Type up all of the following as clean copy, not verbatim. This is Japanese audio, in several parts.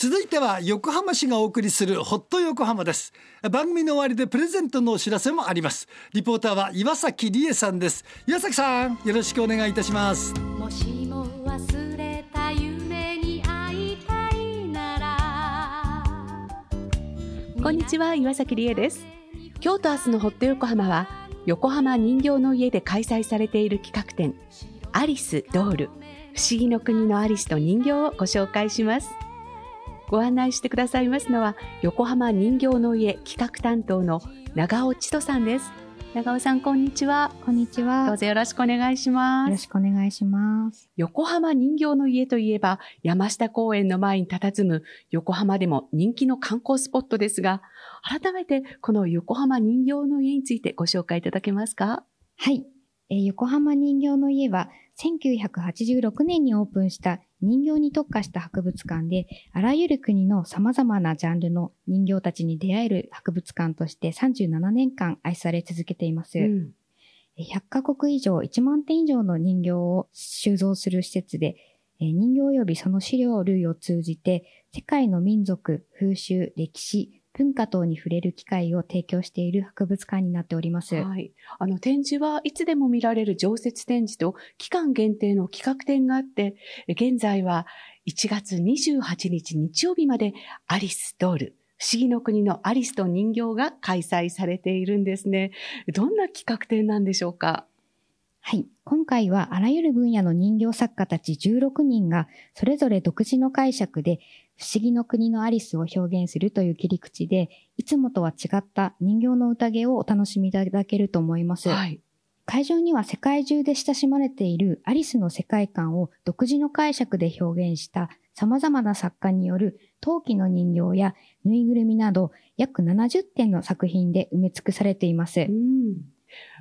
続いては横浜市がお送りするホット横浜です。番組の終わりでプレゼントのお知らせもあります。リポーターは岩崎理恵さんです。岩崎さん、よろしくお願いいたします。もしも忘れた夢に会いたいなら。こんにちは、岩崎理恵です。今日と明日のホット横浜は横浜人形の家で開催されている企画展、アリスドール不思議の国のアリスと人形をご紹介します。ご案内してくださいますのは横浜人形の家企画担当の長尾千人さんです。長尾さん、こんにちは。こんにちは。どうぞよろしくお願いします。よろしくお願いします。横浜人形の家といえば山下公園の前に佇む横浜でも人気の観光スポットですが、改めてこの横浜人形の家についてご紹介いただけますか？はい、横浜人形の家は1986年にオープンした人形に特化した博物館で、あらゆる国の様々なジャンルの人形たちに出会える博物館として37年間愛され続けています。100カ国以上、1万点以上の人形を収蔵する施設で、人形及びその資料類を通じて世界の民族、風習、歴史、文化等に触れる機会を提供している博物館になっております。はい、展示はいつでも見られる常設展示と期間限定の企画展があって、現在は1月28日日曜日までアリスドール不思議の国のアリスと人形が開催されているんですね。どんな企画展なんでしょうか？はい、今回はあらゆる分野の人形作家たち16人がそれぞれ独自の解釈で不思議の国のアリスを表現するという切り口で、いつもとは違った人形の宴をお楽しみいただけると思います。はい、会場には世界中で親しまれているアリスの世界観を独自の解釈で表現した様々な作家による陶器の人形やぬいぐるみなど約70点の作品で埋め尽くされています。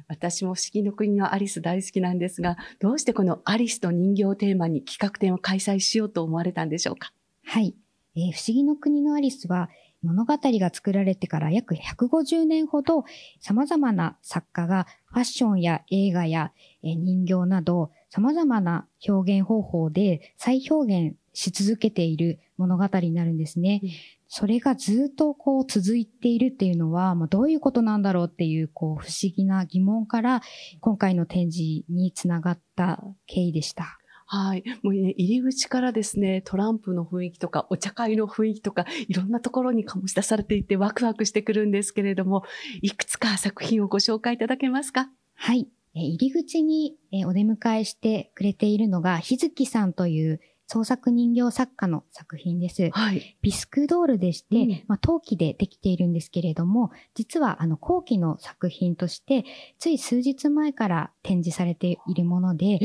私も不思議の国のアリス大好きなんですが、どうしてこのアリスと人形をテーマに企画展を開催しようと思われたんでしょうか？はい、不思議の国のアリスは物語が作られてから約150年ほど、様々な作家がファッションや映画や人形など様々な表現方法で再表現し続けている物語になるんですね。それがずっとこう続いているっていうのは、どういうことなんだろうっていうこう不思議な疑問から今回の展示につながった経緯でした。はい。もうね、入り口からですね、トランプの雰囲気とか、お茶会の雰囲気とか、いろんなところに醸し出されていてワクワクしてくるんですけれども、いくつか作品をご紹介いただけますか？はい。入り口にお出迎えしてくれているのが、日月さんという創作人形作家の作品です。はい、ビスクドールでして、陶器でできているんですけれども、実は後期の作品として、つい数日前から展示されているもので、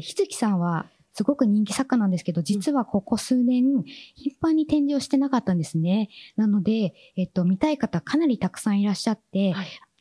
日月さんはすごく人気作家なんですけど、実はここ数年、頻繁に展示をしてなかったんですね。なので、見たい方かなりたくさんいらっしゃって、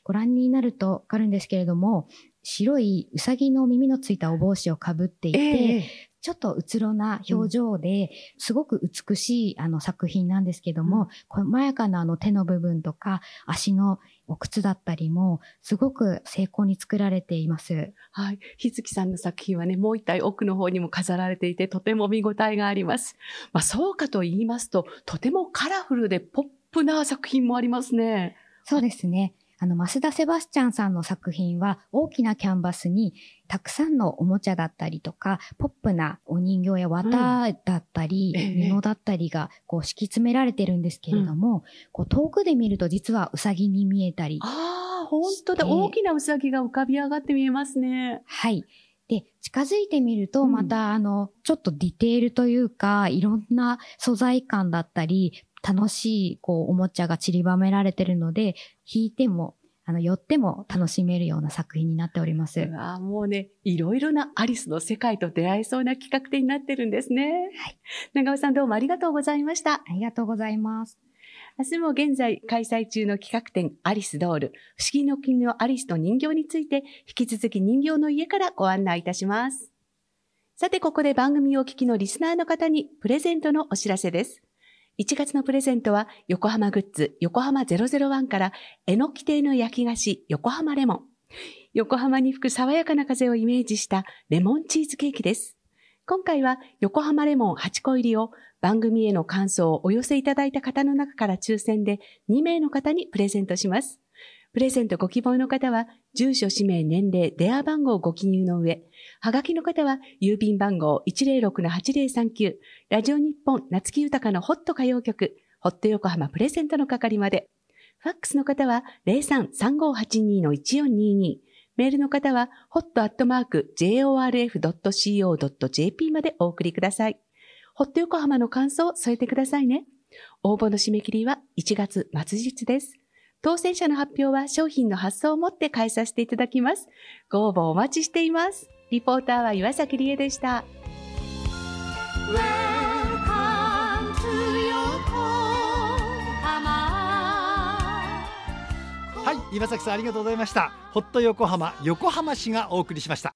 ご覧になるとわかるんですけれども、白いうさぎの耳のついたお帽子をかぶっていて、ちょっとうつろな表情で、すごく美しい作品なんですけども、細やかな手の部分とか足のお靴だったりもすごく精巧に作られています。はい、日月さんの作品はね、もう一体奥の方にも飾られていてとても見応えがあります。そうかと言いますと、とてもカラフルでポップな作品もありますね。そうですね。増田セバスチャンさんの作品は大きなキャンバスにたくさんのおもちゃだったりとか、ポップなお人形や綿だったり、布だったりがこう敷き詰められてるんですけれども、こう遠くで見ると実はウサギに見えたり。ああ、本当だ。大きなウサギが浮かび上がって見えますね。はい。で、近づいてみると、またちょっとディテールというか、いろんな素材感だったり、楽しいこうおもちゃが散りばめられているので、引いても寄っても楽しめるような作品になっております。もうね、いろいろなアリスの世界と出会えそうな企画展になってるんですね。はい、長尾さん、どうもありがとうございました。ありがとうございます。明日も現在開催中の企画展、アリスドール不思議の国のアリスと人形について、引き続き人形の家からご案内いたします。さて、ここで番組をお聞きのリスナーの方にプレゼントのお知らせです。1月のプレゼントは横浜グッズ横浜001からえのき亭の焼き菓子横浜レモン、横浜に吹く爽やかな風をイメージしたレモンチーズケーキです。今回は横浜レモン8個入りを番組への感想をお寄せいただいた方の中から抽選で2名の方にプレゼントします。プレゼントご希望の方は、住所、氏名、年齢、電話番号をご記入の上、はがきの方は、郵便番号 106-8039、ラジオ日本夏木豊のホット歌謡曲、ホット横浜プレゼントの係まで。ファックスの方は、03-3582-1422、メールの方は、hot@jorf.co.jp までお送りください。ホット横浜の感想を添えてくださいね。応募の締め切りは1月末日です。当選者の発表は商品の発送をもって返させていただきます。ご応募お待ちしています。リポーターは岩崎理恵でした。はい、岩崎さんありがとうございました。ホット横浜、横浜市がお送りしました。